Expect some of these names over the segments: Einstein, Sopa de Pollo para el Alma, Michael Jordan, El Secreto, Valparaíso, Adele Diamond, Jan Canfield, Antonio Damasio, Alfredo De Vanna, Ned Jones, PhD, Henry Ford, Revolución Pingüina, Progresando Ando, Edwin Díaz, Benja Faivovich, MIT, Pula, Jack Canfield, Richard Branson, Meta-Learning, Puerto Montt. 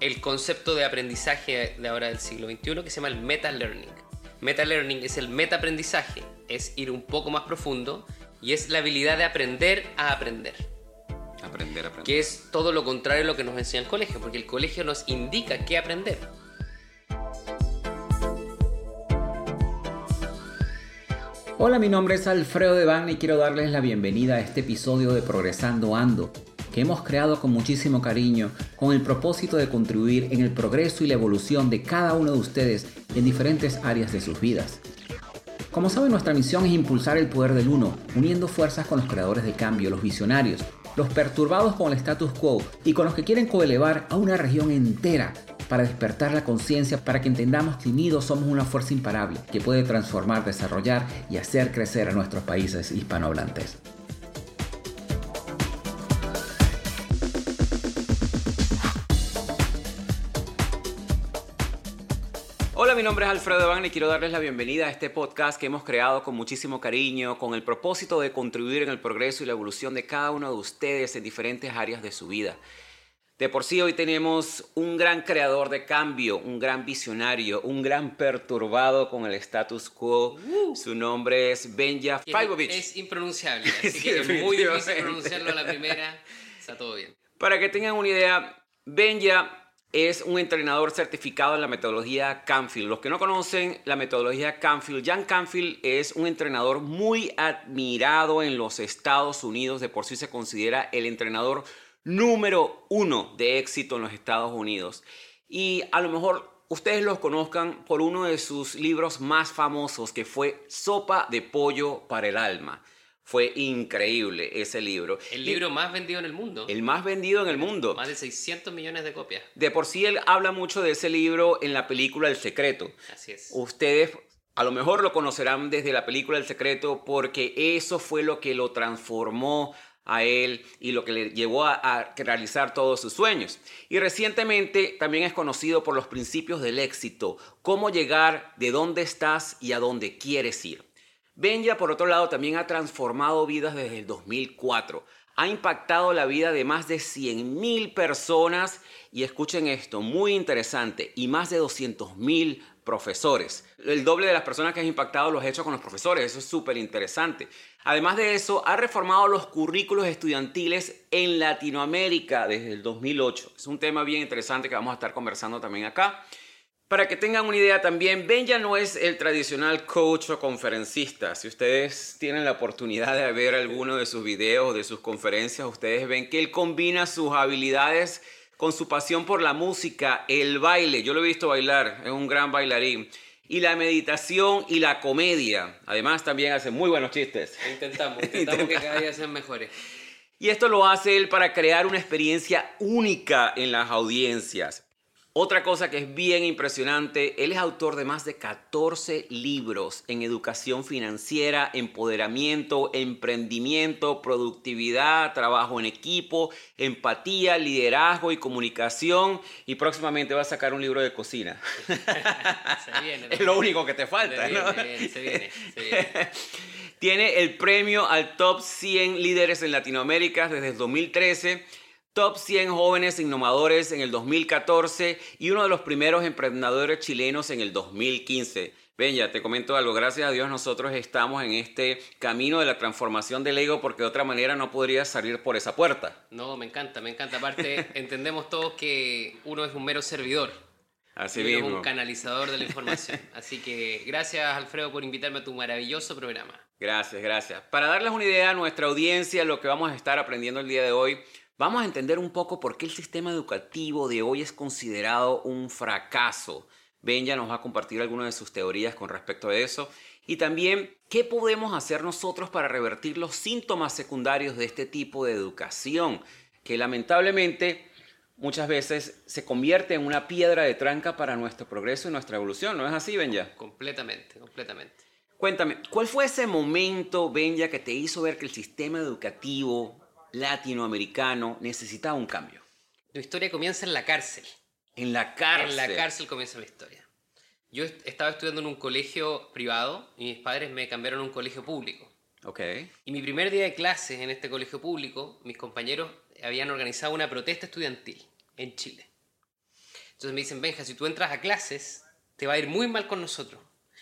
el concepto de aprendizaje de ahora del siglo XXI que se llama el Meta-Learning. Meta-Learning es el meta-aprendizaje, es ir un poco más profundo y es la habilidad de aprender a aprender. Aprender a aprender. Que es todo lo contrario a lo que nos enseña el colegio, porque el colegio nos indica qué aprender. Hola, mi nombre es Alfredo De Vanna y quiero darles la bienvenida a este episodio de Progresando Ando, que hemos creado con muchísimo cariño, con el propósito de contribuir en el progreso y la evolución de cada uno de ustedes en diferentes áreas de sus vidas. Como saben, nuestra misión es impulsar el poder del uno, uniendo fuerzas con los creadores de cambio, los visionarios, los perturbados con el status quo y con los que quieren coelevar a una región entera para despertar la conciencia, para que entendamos que unidos somos una fuerza imparable que puede transformar, desarrollar y hacer crecer a nuestros países hispanohablantes. Mi nombre es Alfredo De Vanna y quiero darles la bienvenida a este podcast que hemos creado con muchísimo cariño, con el propósito de contribuir en el progreso y la evolución de cada uno de ustedes en diferentes áreas de su vida. De por sí hoy tenemos un gran creador de cambio, un gran visionario, un gran perturbado con el status quo. Su nombre es Benja Faivovich. Es impronunciable, así que es muy difícil pronunciarlo a la primera. Está todo bien. Para que tengan una idea, Benja es un entrenador certificado en la metodología Canfield. Los que no conocen la metodología Canfield, Jan Canfield es un entrenador muy admirado en los Estados Unidos. De por sí se considera el entrenador número 1 de éxito en los Estados Unidos. Y a lo mejor ustedes los conozcan por uno de sus libros más famosos, que fue Sopa de Pollo para el Alma. Fue increíble ese libro. El libro más vendido en el mundo. El más vendido en el mundo. Más de 600 millones de copias. De por sí él habla mucho de ese libro en la película El Secreto. Así es. Ustedes a lo mejor lo conocerán desde la película El Secreto porque eso fue lo que lo transformó a él y lo que le llevó a realizar todos sus sueños. Y recientemente también es conocido por los principios del éxito. Cómo llegar de dónde estás y a dónde quieres ir. Benja, por otro lado, también ha transformado vidas desde el 2004. Ha impactado la vida de más de 100.000 personas y, escuchen esto, muy interesante, y más de 200.000 profesores. El doble de las personas que han impactado los ha hecho con los profesores. Eso es súper interesante. Además de eso, ha reformado los currículos estudiantiles en Latinoamérica desde el 2008. Es un tema bien interesante que vamos a estar conversando también acá. Para que tengan una idea también, Benja no es el tradicional coach o conferencista. Si ustedes tienen la oportunidad de ver alguno de sus videos, de sus conferencias, ustedes ven que él combina sus habilidades con su pasión por la música, el baile. Yo lo he visto bailar, es un gran bailarín. Y la meditación y la comedia. Además, también hace muy buenos chistes. Intentamos que cada día sean mejores. Y esto lo hace él para crear una experiencia única en las audiencias. Otra cosa que es bien impresionante, él es autor de más de 14 libros en educación financiera, empoderamiento, emprendimiento, productividad, trabajo en equipo, empatía, liderazgo y comunicación. Y próximamente va a sacar un libro de cocina. Se viene. Es lo único que te falta, ¿no? Se viene. Tiene el premio al Top 100 Líderes en Latinoamérica desde el 2013. Top 100 Jóvenes Innovadores en el 2014 y uno de los primeros emprendedores chilenos en el 2015. Benja, te comento algo. Gracias a Dios nosotros estamos en este camino de la transformación del ego porque de otra manera no podrías salir por esa puerta. No, me encanta. Aparte, entendemos todos que uno es un mero servidor. Así mismo. Es un canalizador de la información. Así que gracias, Alfredo, por invitarme a tu maravilloso programa. Gracias. Para darles una idea a nuestra audiencia, lo que vamos a estar aprendiendo el día de hoy, vamos a entender un poco por qué el sistema educativo de hoy es considerado un fracaso. Benja nos va a compartir algunas de sus teorías con respecto a eso. Y también, ¿qué podemos hacer nosotros para revertir los síntomas secundarios de este tipo de educación? Que lamentablemente muchas veces se convierte en una piedra de tranca para nuestro progreso y nuestra evolución. ¿No es así, Benja? Completamente. Cuéntame, ¿cuál fue ese momento, Benja, que te hizo ver que el sistema educativo latinoamericano necesitaba un cambio? Tu historia comienza en la cárcel. En la cárcel comienza la historia. Yo estaba estudiando en un colegio privado y mis padres me cambiaron a un colegio público. Okay. Y mi primer día de clases en este colegio público, mis compañeros habían organizado una protesta estudiantil en Chile. Entonces me dicen, Benja, si tú entras a clases, te va a ir muy mal con nosotros.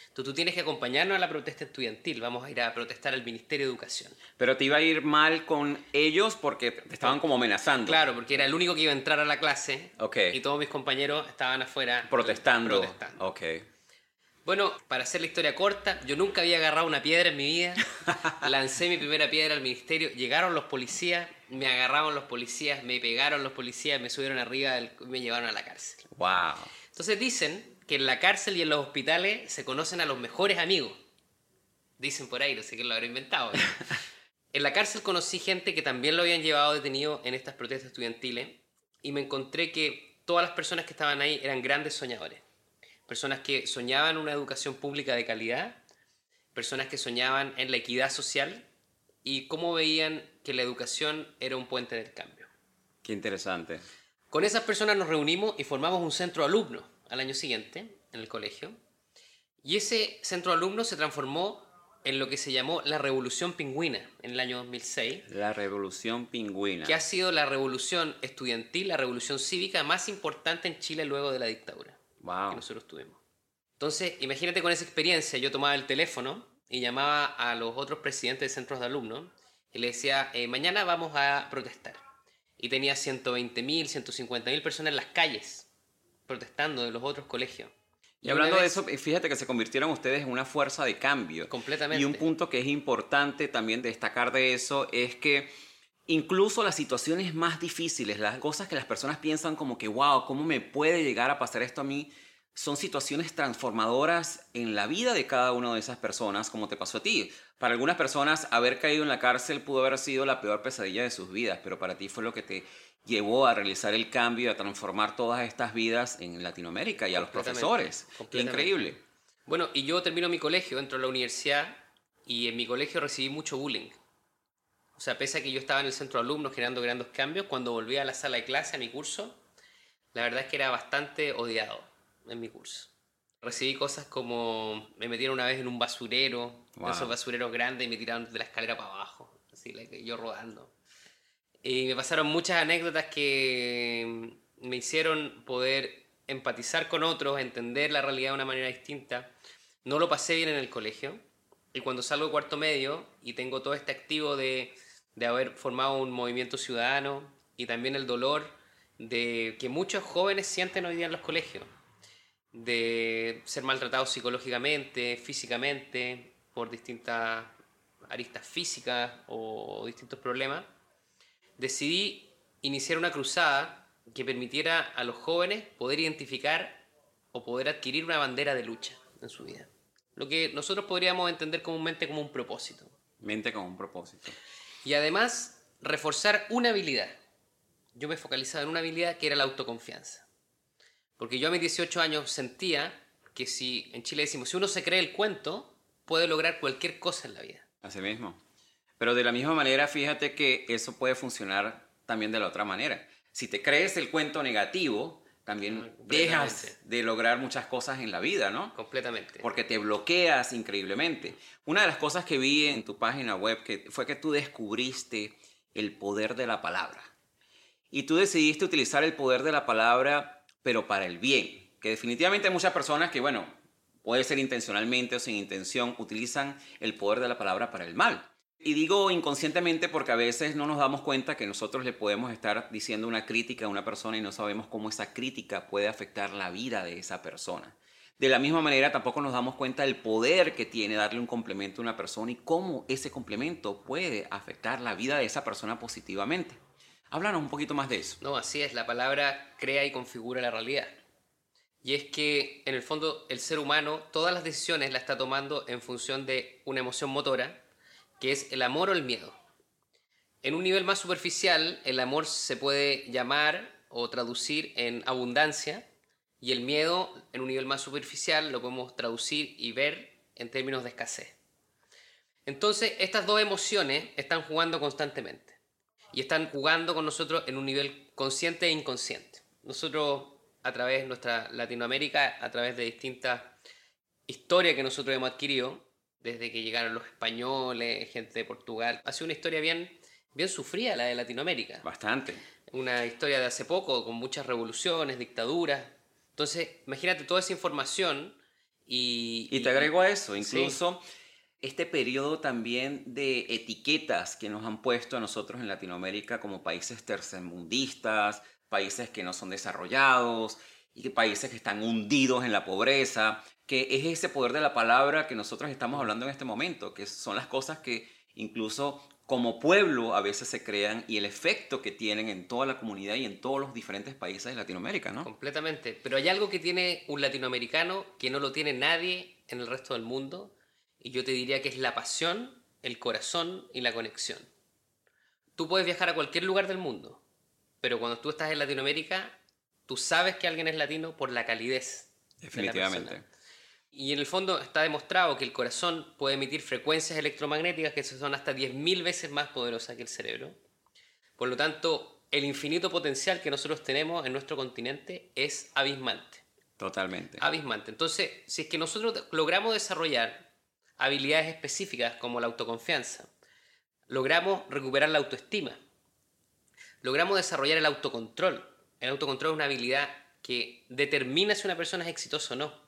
Entonces tú tienes que acompañarnos a la protesta estudiantil. Vamos a ir a protestar al Ministerio de Educación. Pero te iba a ir mal con ellos porque te estaban como amenazando. Claro, porque era el único que iba a entrar a la clase. Okay. Y todos mis compañeros estaban afuera protestando. Okay. Bueno, para hacer la historia corta, yo nunca había agarrado una piedra en mi vida. Lancé mi primera piedra al ministerio. Llegaron los policías, me agarraron los policías, me pegaron los policías, me subieron arriba, me llevaron a la cárcel. Wow. Entonces dicen que en la cárcel y en los hospitales se conocen a los mejores amigos. Dicen por ahí, no sé quién lo habrá inventado, ¿no? En la cárcel conocí gente que también lo habían llevado detenido en estas protestas estudiantiles y me encontré que todas las personas que estaban ahí eran grandes soñadores. Personas que soñaban una educación pública de calidad, personas que soñaban en la equidad social y cómo veían que la educación era un puente del cambio. Qué interesante. Con esas personas nos reunimos y formamos un centro alumno al año siguiente en el colegio. Y ese centro alumno se transformó en lo que se llamó la Revolución Pingüina en el año 2006. La Revolución Pingüina. Que ha sido la revolución estudiantil, la revolución cívica más importante en Chile luego de la dictadura. Wow. Que nosotros tuvimos. Entonces, imagínate con esa experiencia, yo tomaba el teléfono y llamaba a los otros presidentes de centros de alumnos y les decía, mañana vamos a protestar. Y tenía 120.000, 150.000 personas en las calles protestando de los otros colegios. Y hablando de eso, fíjate que se convirtieron ustedes en una fuerza de cambio. Completamente. Y un punto que es importante también destacar de eso es que incluso las situaciones más difíciles, las cosas que las personas piensan como que wow, ¿cómo me puede llegar a pasar esto a mí? Son situaciones transformadoras en la vida de cada una de esas personas, como te pasó a ti. Para algunas personas, haber caído en la cárcel pudo haber sido la peor pesadilla de sus vidas, pero para ti fue lo que te llevó a realizar el cambio, a transformar todas estas vidas en Latinoamérica y a los profesores. Increíble. Bueno, y yo termino mi colegio, entro a la universidad y en mi colegio recibí mucho bullying. O sea, pese a que yo estaba en el centro de alumnos generando grandes cambios, cuando volví a la sala de clase, a mi curso, la verdad es que era bastante odiado en mi curso. Recibí cosas como, me metieron una vez en un basurero, wow, esos basureros grandes, y me tiraron de la escalera para abajo, así yo rodando. Y me pasaron muchas anécdotas que me hicieron poder empatizar con otros, entender la realidad de una manera distinta. No lo pasé bien en el colegio, y cuando salgo de cuarto medio y tengo todo este activo de haber formado un movimiento ciudadano y también el dolor de que muchos jóvenes sienten hoy día en los colegios, de ser maltratados psicológicamente, físicamente, por distintas aristas físicas o distintos problemas, decidí iniciar una cruzada que permitiera a los jóvenes poder identificar o poder adquirir una bandera de lucha en su vida. Lo que nosotros podríamos entender comúnmente como un propósito. Mente como un propósito. Y además, reforzar una habilidad. Yo me focalizaba en una habilidad que era la autoconfianza. Porque yo a mis 18 años sentía que si, en Chile decimos, si uno se cree el cuento, puede lograr cualquier cosa en la vida. Así mismo. Pero de la misma manera, fíjate que eso puede funcionar también de la otra manera. Si te crees el cuento negativo, también dejas de lograr muchas cosas en la vida, ¿no? Completamente. Porque te bloqueas increíblemente. Una de las cosas que vi en tu página web fue que tú descubriste el poder de la palabra. Y tú decidiste utilizar el poder de la palabra, pero para el bien. Que definitivamente hay muchas personas que, bueno, puede ser intencionalmente o sin intención, utilizan el poder de la palabra para el mal. Y digo inconscientemente porque a veces no nos damos cuenta que nosotros le podemos estar diciendo una crítica a una persona y no sabemos cómo esa crítica puede afectar la vida de esa persona. De la misma manera, tampoco nos damos cuenta del poder que tiene darle un complemento a una persona y cómo ese complemento puede afectar la vida de esa persona positivamente. Háblanos un poquito más de eso. No, así es. La palabra crea y configura la realidad. Y es que, en el fondo, el ser humano todas las decisiones las está tomando en función de una emoción motora, que es el amor o el miedo. En un nivel más superficial, el amor se puede llamar o traducir en abundancia, y el miedo, en un nivel más superficial, lo podemos traducir y ver en términos de escasez. Entonces, estas dos emociones están jugando constantemente, y están jugando con nosotros en un nivel consciente e inconsciente. Nosotros, a través de nuestra Latinoamérica, a través de distintas historias que nosotros hemos adquirido, desde que llegaron los españoles, gente de Portugal. Ha sido una historia bien sufrida la de Latinoamérica. Bastante. Una historia de hace poco, con muchas revoluciones, dictaduras, Entonces, imagínate toda esa información y te agrego a eso, incluso sí. Este periodo también de etiquetas que nos han puesto a nosotros en Latinoamérica como países tercermundistas, países que no son desarrollados y países que están hundidos en la pobreza, que es ese poder de la palabra que nosotros estamos hablando en este momento, que son las cosas que incluso como pueblo a veces se crean y el efecto que tienen en toda la comunidad y en todos los diferentes países de Latinoamérica, ¿no? Completamente, pero hay algo que tiene un latinoamericano que no lo tiene nadie en el resto del mundo y yo te diría que es la pasión, el corazón y la conexión. Tú puedes viajar a cualquier lugar del mundo, pero cuando tú estás en Latinoamérica, tú sabes que alguien es latino por la calidez definitivamente de la persona. Y en el fondo está demostrado que el corazón puede emitir frecuencias electromagnéticas que son hasta 10.000 veces más poderosas que el cerebro. Por lo tanto, el infinito potencial que nosotros tenemos en nuestro continente es abismante. Totalmente. Abismante. Entonces, si es que nosotros logramos desarrollar habilidades específicas como la autoconfianza, logramos recuperar la autoestima, logramos desarrollar el autocontrol. El autocontrol es una habilidad que determina si una persona es exitosa o no.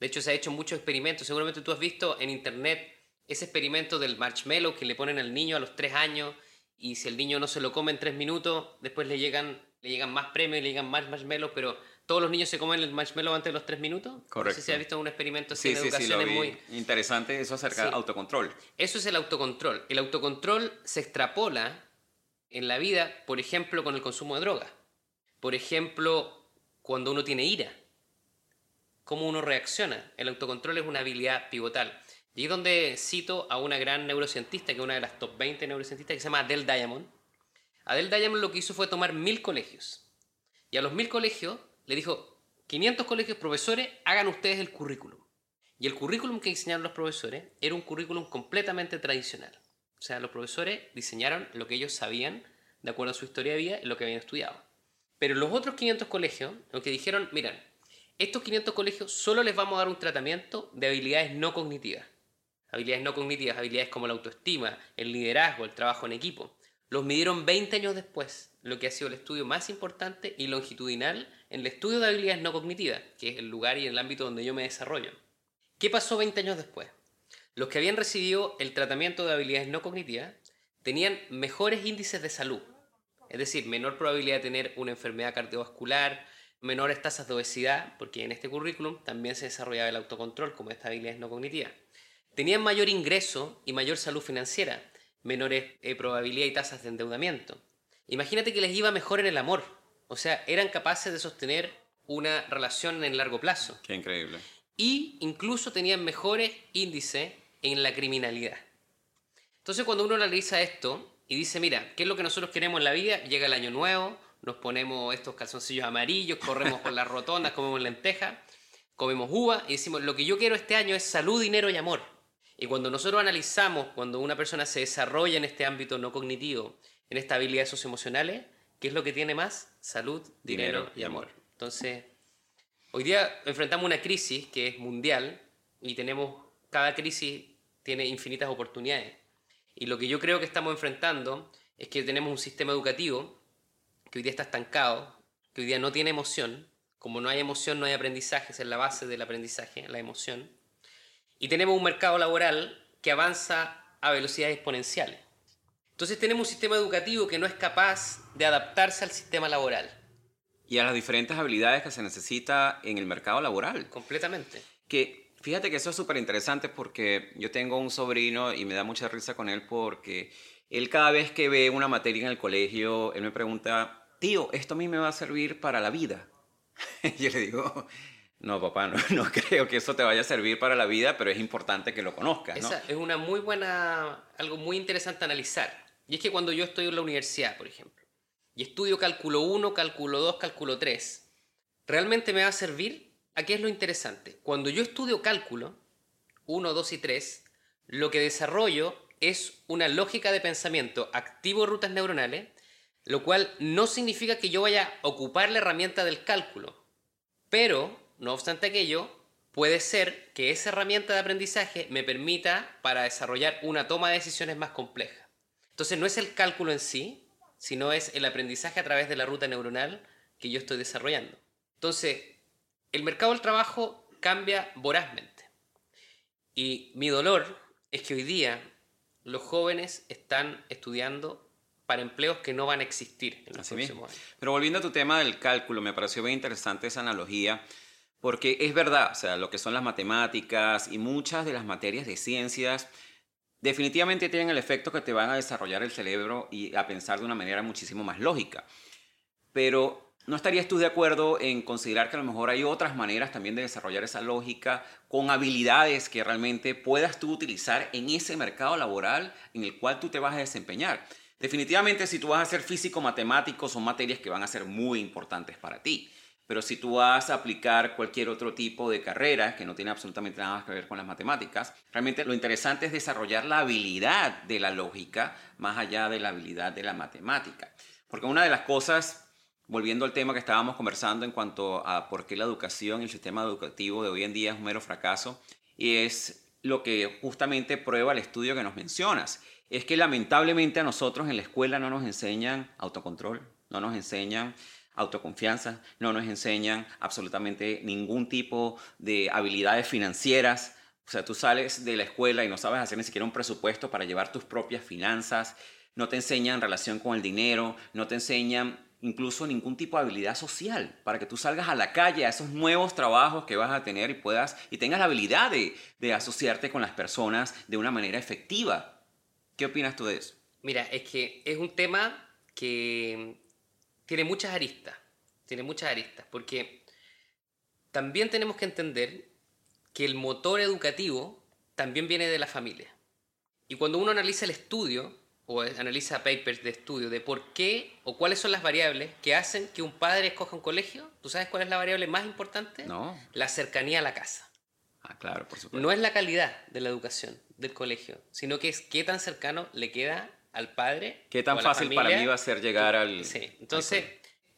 De hecho, se han hecho muchos experimentos. Seguramente tú has visto en internet ese experimento del marshmallow que le ponen al niño a los 3 años y si el niño no se lo come en 3 minutos, después le llegan más premios, le llegan más marshmallows, pero todos los niños se comen el marshmallow antes de los 3 minutos. Correcto. No sé si has visto un experimento así en educación. Sí, lo vi. Muy interesante eso acerca del autocontrol. Eso es el autocontrol. El autocontrol se extrapola en la vida, por ejemplo, con el consumo de drogas. Por ejemplo, cuando uno tiene ira. Cómo uno reacciona. El autocontrol es una habilidad pivotal. Y es donde cito a una gran neurocientista, que es una de las top 20 neurocientistas, que se llama Adele Diamond. Adele Diamond lo que hizo fue tomar 1.000 colegios. Y a los 1.000 colegios le dijo, 500 colegios profesores, hagan ustedes el currículum. Y el currículum que diseñaron los profesores era un currículum completamente tradicional. O sea, los profesores diseñaron lo que ellos sabían, de acuerdo a su historia de vida y lo que habían estudiado. Pero los otros 500 colegios, los que dijeron, miren, estos 500 colegios solo les vamos a dar un tratamiento de habilidades no cognitivas. Habilidades no cognitivas, habilidades como la autoestima, el liderazgo, el trabajo en equipo. Los midieron 20 años después, lo que ha sido el estudio más importante y longitudinal en el estudio de habilidades no cognitivas, que es el lugar y el ámbito donde yo me desarrollo. ¿Qué pasó 20 años después? Los que habían recibido el tratamiento de habilidades no cognitivas tenían mejores índices de salud. Es decir, menor probabilidad de tener una enfermedad cardiovascular, menores tasas de obesidad, porque en este currículum también se desarrollaba el autocontrol como estas habilidades no cognitivas. Tenían mayor ingreso y mayor salud financiera, menores probabilidad y tasas de endeudamiento. Imagínate que les iba mejor en el amor, o sea, eran capaces de sostener una relación en largo plazo. ¡Qué increíble! Y incluso tenían mejores índices en la criminalidad. Entonces cuando uno analiza esto y dice, mira, ¿qué es lo que nosotros queremos en la vida? Llega el año nuevo, nos ponemos estos calzoncillos amarillos, corremos por las rotondas, comemos lentejas, comemos uva y decimos, lo que yo quiero este año es salud, dinero y amor. Y cuando nosotros analizamos, cuando una persona se desarrolla en este ámbito no cognitivo, en estas habilidades socioemocionales, ¿qué es lo que tiene más? Salud, dinero y amor. Entonces, hoy día enfrentamos una crisis que es mundial y tenemos, cada crisis tiene infinitas oportunidades. Y lo que yo creo que estamos enfrentando es que tenemos un sistema educativo que hoy día está estancado, que hoy día no tiene emoción. Como no hay emoción, no hay aprendizaje. Esa es la base del aprendizaje, la emoción. Y tenemos un mercado laboral que avanza a velocidades exponenciales. Entonces tenemos un sistema educativo que no es capaz de adaptarse al sistema laboral. Y a las diferentes habilidades que se necesita en el mercado laboral. Completamente. Que fíjate que eso es súper interesante porque yo tengo un sobrino y me da mucha risa con él porque él cada vez que ve una materia en el colegio, él me pregunta, tío, ¿esto a mí me va a servir para la vida? Yo le digo, no, papá, no creo que eso te vaya a servir para la vida, pero es importante que lo conozcas, ¿no? Esa es una muy buena, algo muy interesante analizar. Y es que cuando yo estoy en la universidad, por ejemplo, y estudio cálculo 1, cálculo 2, cálculo 3, ¿realmente me va a servir? Aquí es lo interesante. Cuando yo estudio cálculo 1, 2 y 3, lo que desarrollo es una lógica de pensamiento, activo rutas neuronales, lo cual no significa que yo vaya a ocupar la herramienta del cálculo. Pero, no obstante aquello, puede ser que esa herramienta de aprendizaje me permita para desarrollar una toma de decisiones más compleja. Entonces no es el cálculo en sí, sino es el aprendizaje a través de la ruta neuronal que yo estoy desarrollando. Entonces, el mercado del trabajo cambia vorazmente. Y mi dolor es que hoy día los jóvenes están estudiando para empleos que no van a existir en los próximos años. Pero volviendo a tu tema del cálculo, me pareció bien interesante esa analogía, porque es verdad, o sea, lo que son las matemáticas y muchas de las materias de ciencias definitivamente tienen el efecto que te van a desarrollar el cerebro y a pensar de una manera muchísimo más lógica. Pero ¿no estarías tú de acuerdo en considerar que a lo mejor hay otras maneras también de desarrollar esa lógica con habilidades que realmente puedas tú utilizar en ese mercado laboral en el cual tú te vas a desempeñar? Definitivamente, si tú vas a ser físico matemático, son materias que van a ser muy importantes para ti. Pero si tú vas a aplicar cualquier otro tipo de carrera que no tiene absolutamente nada que ver con las matemáticas, realmente lo interesante es desarrollar la habilidad de la lógica más allá de la habilidad de la matemática. Porque una de las cosas, volviendo al tema que estábamos conversando en cuanto a por qué la educación y el sistema educativo de hoy en día es un mero fracaso, y es lo que justamente prueba el estudio que nos mencionas, es que lamentablemente a nosotros en la escuela no nos enseñan autocontrol, no nos enseñan autoconfianza, no nos enseñan absolutamente ningún tipo de habilidades financieras. O sea, tú sales de la escuela y no sabes hacer ni siquiera un presupuesto para llevar tus propias finanzas, no te enseñan relación con el dinero, no te enseñan incluso ningún tipo de habilidad social, para que tú salgas a la calle a esos nuevos trabajos que vas a tener y puedas y tengas la habilidad de asociarte con las personas de una manera efectiva. ¿Qué opinas tú de eso? Mira, es que es un tema que tiene muchas aristas, porque también tenemos que entender que el motor educativo también viene de la familia. Y cuando uno analiza el estudio, o analiza papers de estudio de por qué o cuáles son las variables que hacen que un padre escoja un colegio, ¿tú sabes cuál es la variable más importante? No. La cercanía a la casa. Ah, claro, por supuesto. No es la calidad de la educación del colegio, sino que es qué tan cercano le queda al padre. Qué tan fácil familia, para mí va a ser llegar al... Sí, entonces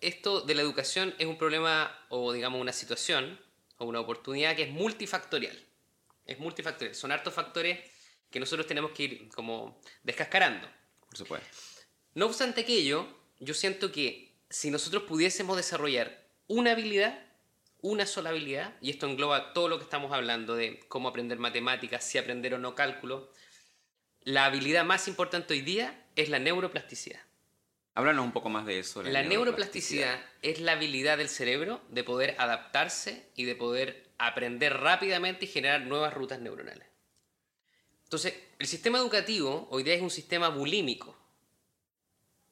esto de la educación es un problema, o digamos una situación o una oportunidad que es multifactorial. Es multifactorial, son hartos factores que nosotros tenemos que ir como descascarando. Por supuesto. No obstante aquello, yo siento que si nosotros pudiésemos desarrollar una habilidad, una sola habilidad, y esto engloba todo lo que estamos hablando de cómo aprender matemáticas, si aprender o no cálculo, la habilidad más importante hoy día es la neuroplasticidad. Háblanos un poco más de eso. La neuroplasticidad es la habilidad del cerebro de poder adaptarse y de poder aprender rápidamente y generar nuevas rutas neuronales. Entonces, el sistema educativo hoy día es un sistema bulímico.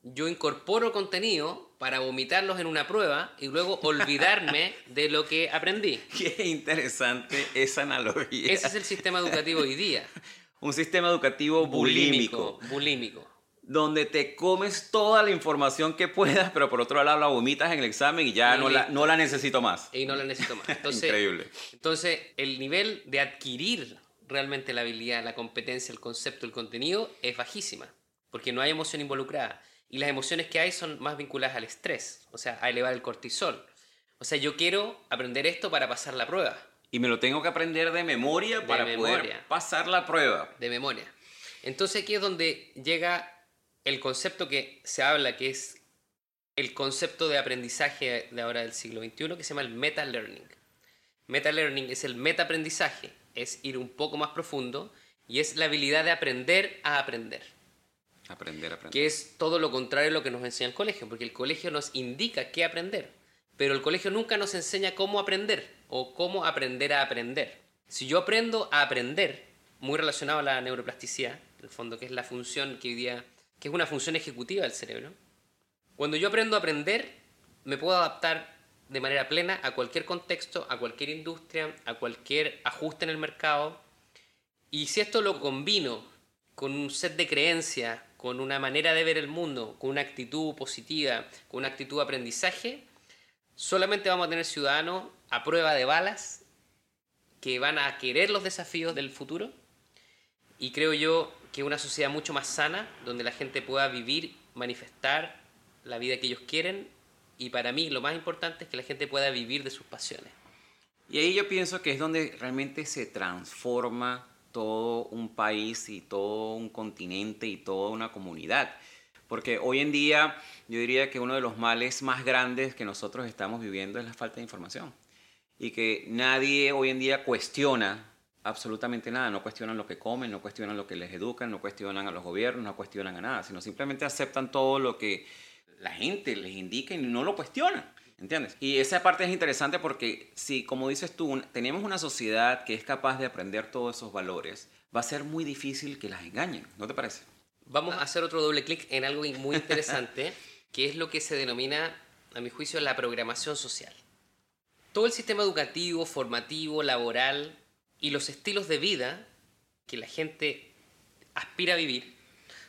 Yo incorporo contenido para vomitarlos en una prueba y luego olvidarme de lo que aprendí. Qué interesante esa analogía. Ese es el sistema educativo hoy día. Un sistema educativo bulímico. Donde te comes toda la información que puedas, pero por otro lado la vomitas en el examen y ya no la necesito más. Y no la necesito más. Entonces, increíble. Entonces, el nivel de adquirir realmente la habilidad, la competencia, el concepto, el contenido es bajísima, porque no hay emoción involucrada y las emociones que hay son más vinculadas al estrés, o sea, a elevar el cortisol. O sea, yo quiero aprender esto para pasar la prueba. Y me lo tengo que aprender de memoria para poder pasar la prueba. De memoria. Entonces aquí es donde llega el concepto que se habla, que es el concepto de aprendizaje de ahora del siglo XXI, que se llama el Meta-Learning. Meta-Learning es el meta-aprendizaje. Es ir un poco más profundo y es la habilidad de aprender a aprender. Aprender. Que es todo lo contrario a lo que nos enseña el colegio, porque el colegio nos indica qué aprender, pero el colegio nunca nos enseña cómo aprender o cómo aprender a aprender. Si yo aprendo a aprender, muy relacionado a la neuroplasticidad, en el fondo, que es la función que hoy día, que es una función ejecutiva del cerebro, cuando yo aprendo a aprender, me puedo adaptar de manera plena a cualquier contexto, a cualquier industria, a cualquier ajuste en el mercado. Y si esto lo combino con un set de creencias, con una manera de ver el mundo, con una actitud positiva, con una actitud de aprendizaje, solamente vamos a tener ciudadanos a prueba de balas que van a querer los desafíos del futuro. Y creo yo que una sociedad mucho más sana, donde la gente pueda vivir, manifestar la vida que ellos quieren. Y para mí lo más importante es que la gente pueda vivir de sus pasiones. Y ahí yo pienso que es donde realmente se transforma todo un país y todo un continente y toda una comunidad. Porque hoy en día yo diría que uno de los males más grandes que nosotros estamos viviendo es la falta de información. Y que nadie hoy en día cuestiona absolutamente nada. No cuestionan lo que comen, no cuestionan lo que les educan, no cuestionan a los gobiernos, no cuestionan a nada. Sino simplemente aceptan todo lo que la gente les indica y no lo cuestionan. ¿Entiendes? Y esa parte es interesante porque si, como dices tú, tenemos una sociedad que es capaz de aprender todos esos valores, va a ser muy difícil que las engañen. ¿No te parece? Vamos a hacer otro doble clic en algo muy interesante, que es lo que se denomina, a mi juicio, la programación social. Todo el sistema educativo, formativo, laboral y los estilos de vida que la gente aspira a vivir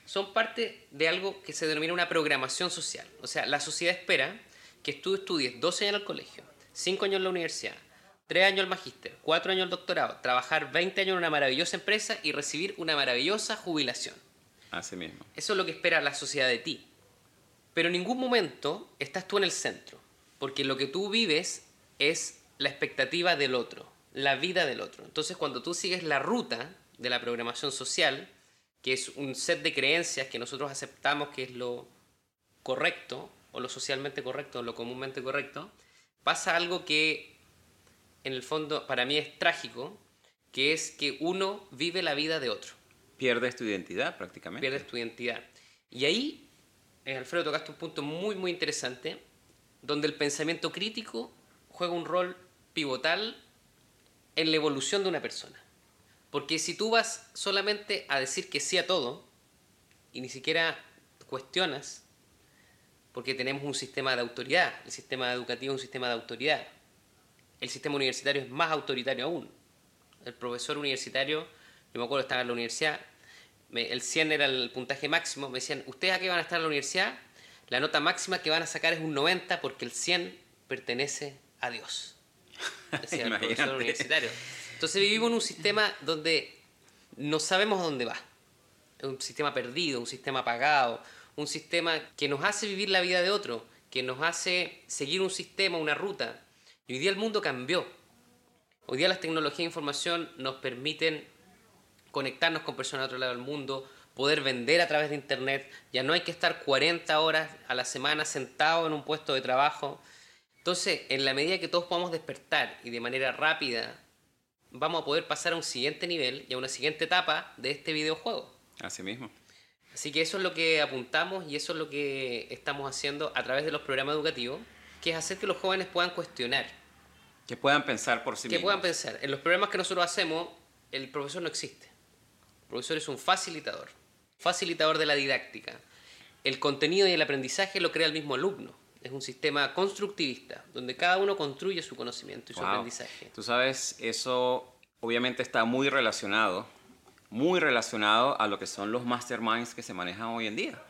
son parte de algo que se denomina una programación social. O sea, la sociedad espera que tú estudies 12 años en el colegio, 5 años en la universidad, 3 años el magíster, 4 años el doctorado, trabajar 20 años en una maravillosa empresa y recibir una maravillosa jubilación. Así mismo. Eso es lo que espera la sociedad de ti. Pero en ningún momento estás tú en el centro, porque lo que tú vives es la expectativa del otro, la vida del otro. Entonces, cuando tú sigues la ruta de la programación social, que es un set de creencias que nosotros aceptamos que es lo correcto, o lo socialmente correcto, o lo comúnmente correcto, pasa algo que, en el fondo, para mí es trágico, que es que uno vive la vida de otro. Pierdes tu identidad prácticamente. Pierdes tu identidad. Y ahí, Alfredo, tocaste un punto muy, muy interesante, donde el pensamiento crítico juega un rol pivotal en la evolución de una persona. Porque si tú vas solamente a decir que sí a todo, y ni siquiera cuestionas, porque tenemos un sistema de autoridad, el sistema educativo es un sistema de autoridad, el sistema universitario es más autoritario aún. El profesor universitario, yo me acuerdo, estaba en la universidad, el 100 era el puntaje máximo, me decían, ¿ustedes a qué van a estar en la universidad? La nota máxima que van a sacar es un 90 porque el 100 pertenece a Dios. Decía el profesor universitario. Entonces vivimos en un sistema donde no sabemos a dónde va. Es un sistema perdido, un sistema apagado, un sistema que nos hace vivir la vida de otro, que nos hace seguir un sistema, una ruta. Y hoy día el mundo cambió. Hoy día las tecnologías de información nos permiten conectarnos con personas de otro lado del mundo, poder vender a través de internet. Ya no hay que estar 40 horas a la semana sentado en un puesto de trabajo. Entonces, en la medida que todos podamos despertar y de manera rápida, vamos a poder pasar a un siguiente nivel y a una siguiente etapa de este videojuego. Así mismo. Así que eso es lo que apuntamos y eso es lo que estamos haciendo a través de los programas educativos, que es hacer que los jóvenes puedan cuestionar. Que puedan pensar por sí mismos. Que puedan pensar. En los programas que nosotros hacemos, el profesor no existe. El profesor es un facilitador. Facilitador de la didáctica. El contenido y el aprendizaje lo crea el mismo alumno. Es un sistema constructivista, donde cada uno construye su conocimiento y su aprendizaje. Tú sabes, eso obviamente está muy relacionado a lo que son los masterminds que se manejan hoy en día.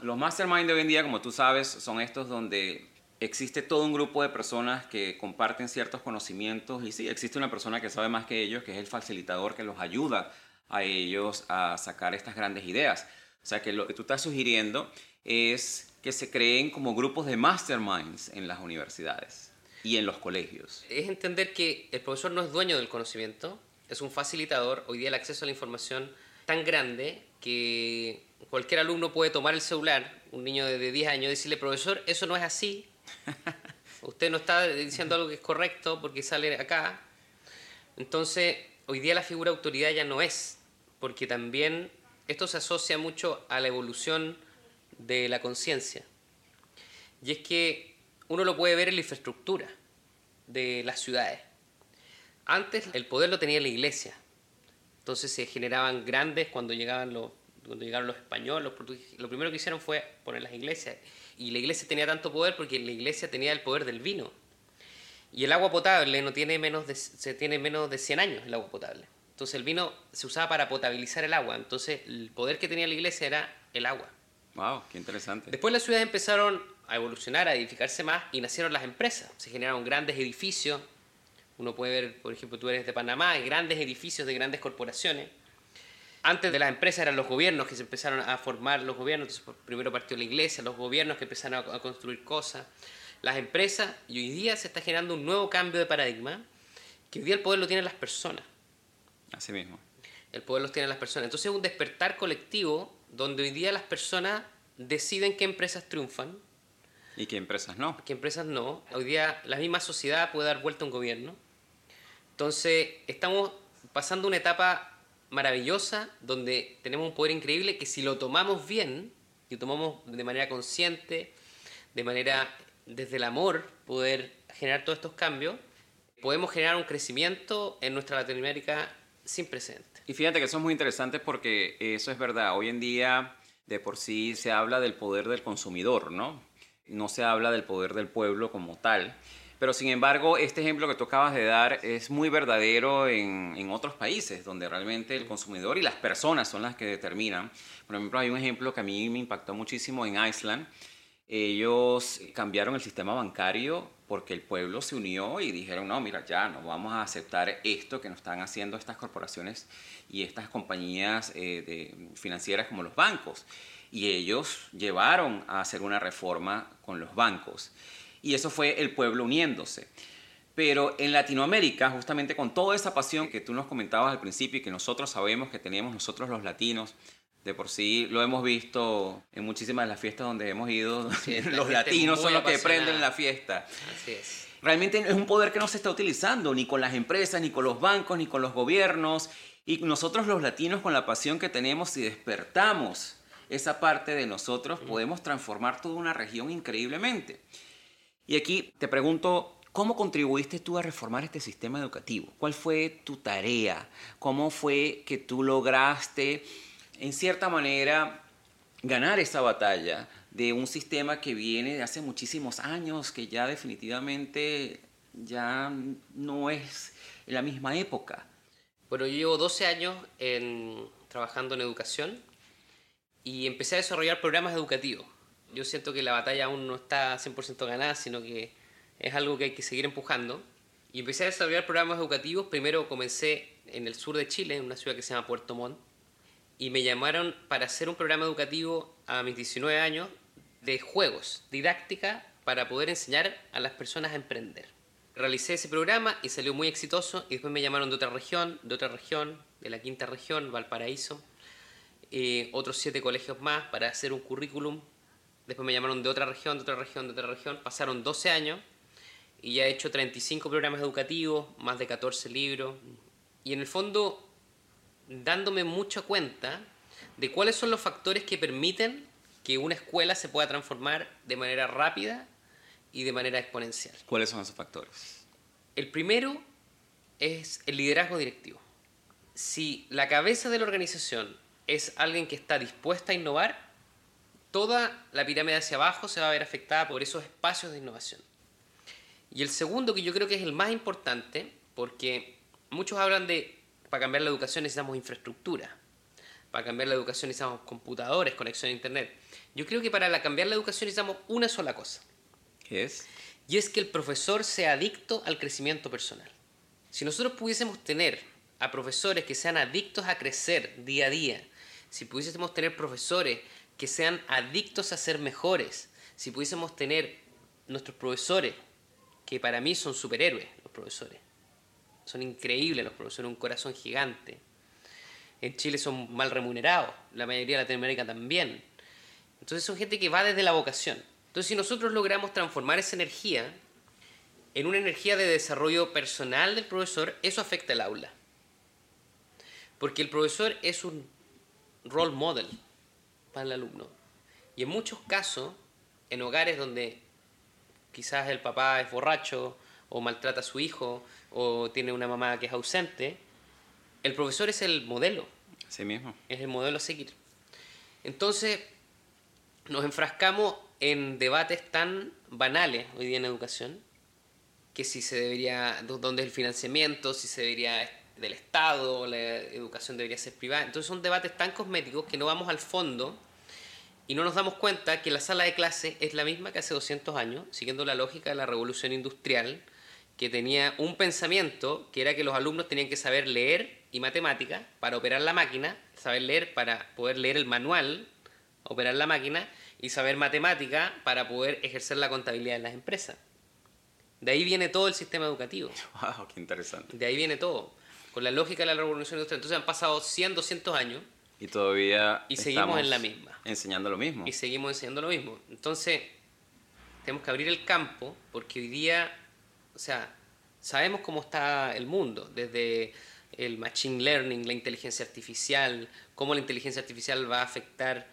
Los masterminds de hoy en día, como tú sabes, son estos donde existe todo un grupo de personas que comparten ciertos conocimientos y sí, existe una persona que sabe más que ellos, que es el facilitador que los ayuda a ellos a sacar estas grandes ideas. O sea, que lo que tú estás sugiriendo es que se creen como grupos de masterminds en las universidades y en los colegios. Es entender que el profesor no es dueño del conocimiento, es un facilitador. Hoy día el acceso a la información es tan grande que cualquier alumno puede tomar el celular, un niño de 10 años, y decirle, profesor, eso no es así. Usted no está diciendo algo que es correcto porque sale acá. Entonces, hoy día la figura de autoridad ya no es, porque también esto se asocia mucho a la evolución de la conciencia. Y es que uno lo puede ver en la infraestructura de las ciudades. Antes el poder lo tenía la iglesia. Entonces se generaban grandes, cuando llegaron los españoles, los portugueses, lo primero que hicieron fue poner las iglesias. Y la iglesia tenía tanto poder porque la iglesia tenía el poder del vino. Y el agua potable se tiene menos de 100 años el agua potable. Entonces el vino se usaba para potabilizar el agua. Entonces el poder que tenía la iglesia era el agua. Wow, qué interesante. Después las ciudades empezaron a evolucionar, a edificarse más y nacieron las empresas. Se generaron grandes edificios. Uno puede ver, por ejemplo, tú eres de Panamá, hay grandes edificios de grandes corporaciones. Antes de las empresas eran los gobiernos que se empezaron a formar, los gobiernos. Entonces, primero partió la iglesia, los gobiernos que empezaron a construir cosas, las empresas. Y hoy día se está generando un nuevo cambio de paradigma, que hoy día el poder lo tienen las personas. Así mismo. El poder lo tienen las personas. Entonces es un despertar colectivo donde hoy día las personas deciden qué empresas triunfan. ¿Y qué empresas no? ¿Qué empresas no? Hoy día la misma sociedad puede dar vuelta a un gobierno. Entonces, estamos pasando una etapa maravillosa donde tenemos un poder increíble que si lo tomamos bien, y lo tomamos de manera consciente, de manera desde el amor, poder generar todos estos cambios, podemos generar un crecimiento en nuestra Latinoamérica sin precedente. Y fíjate que eso es muy interesante porque eso es verdad. Hoy en día, de por sí, se habla del poder del consumidor, ¿no? No se habla del poder del pueblo como tal. Pero sin embargo, este ejemplo que tú acabas de dar es muy verdadero en otros países, donde realmente el consumidor y las personas son las que determinan. Por ejemplo, hay un ejemplo que a mí me impactó muchísimo en Iceland. Ellos cambiaron el sistema bancario porque el pueblo se unió y dijeron, no, mira, ya no vamos a aceptar esto que nos están haciendo estas corporaciones y estas compañías financieras como los bancos. Y ellos llevaron a hacer una reforma con los bancos. Y eso fue el pueblo uniéndose. Pero en Latinoamérica, justamente con toda esa pasión que tú nos comentabas al principio y que nosotros sabemos que teníamos nosotros los latinos, de por sí lo hemos visto en muchísimas de las fiestas donde hemos ido, sí, los latinos son los que prenden la fiesta. Así es. Realmente es un poder que no se está utilizando ni con las empresas, ni con los bancos, ni con los gobiernos. Y nosotros los latinos, con la pasión que tenemos, si despertamos esa parte de nosotros, podemos transformar toda una región increíblemente. Y aquí te pregunto, ¿cómo contribuiste tú a reformar este sistema educativo? ¿Cuál fue tu tarea? ¿Cómo fue que tú lograste, en cierta manera, ganar esa batalla de un sistema que viene de hace muchísimos años, que ya definitivamente ya no es la misma época? Bueno, yo llevo 12 años trabajando en educación y empecé a desarrollar programas educativos. Yo siento que la batalla aún no está 100% ganada, sino que es algo que hay que seguir empujando. Y empecé a desarrollar programas educativos. Primero comencé en el sur de Chile, en una ciudad que se llama Puerto Montt. Y me llamaron para hacer un programa educativo a mis 19 años de juegos, didáctica, para poder enseñar a las personas a emprender. Realicé ese programa y salió muy exitoso. Y después me llamaron de otra región, de la quinta región, Valparaíso. Otros 7 colegios más para hacer un currículum. Después me llamaron de otra región. Pasaron 12 años y ya he hecho 35 programas educativos, más de 14 libros. Y en el fondo, dándome mucha cuenta de cuáles son los factores que permiten que una escuela se pueda transformar de manera rápida y de manera exponencial. ¿Cuáles son esos factores? El primero es el liderazgo directivo. Si la cabeza de la organización es alguien que está dispuesta a innovar, toda la pirámide hacia abajo se va a ver afectada por esos espacios de innovación. Y el segundo, que yo creo que es el más importante, porque muchos hablan de, para cambiar la educación necesitamos infraestructura, para cambiar la educación necesitamos computadores, conexión a internet. Yo creo que para cambiar la educación necesitamos una sola cosa. ¿Qué es? Y es que el profesor sea adicto al crecimiento personal. Si nosotros pudiésemos tener a profesores que sean adictos a crecer día a día, si pudiésemos tener profesores que sean adictos a ser mejores, si pudiésemos tener nuestros profesores, que para mí son superhéroes los profesores, son increíbles los profesores, un corazón gigante. En Chile son mal remunerados, la mayoría de Latinoamérica también. Entonces son gente que va desde la vocación. Entonces si nosotros logramos transformar esa energía en una energía de desarrollo personal del profesor, eso afecta el aula. Porque el profesor es un role model para el alumno. Y en muchos casos, en hogares donde quizás el papá es borracho o maltrata a su hijo o tiene una mamá que es ausente, el profesor es el modelo. Sí mismo. Es el modelo a seguir. Entonces, nos enfrascamos en debates tan banales hoy día en educación, que si se debería, dónde es el financiamiento, si se debería del Estado, la educación debería ser privada. Entonces son debates tan cosméticos que no vamos al fondo y no nos damos cuenta que la sala de clase es la misma que hace 200 años, siguiendo la lógica de la revolución industrial, que tenía un pensamiento que era que los alumnos tenían que saber leer y matemática para operar la máquina, saber leer para poder leer el manual, operar la máquina, y saber matemática para poder ejercer la contabilidad en las empresas. De ahí viene todo el sistema educativo. ¡Wow! ¡Qué interesante! De ahí viene todo. Con la lógica de la revolución industrial. Entonces han pasado 100, 200 años Y todavía seguimos en la misma. Enseñando lo mismo. Y seguimos enseñando lo mismo. Entonces, tenemos que abrir el campo, porque hoy día, o sea, sabemos cómo está el mundo, desde el machine learning, la inteligencia artificial, cómo la inteligencia artificial va a afectar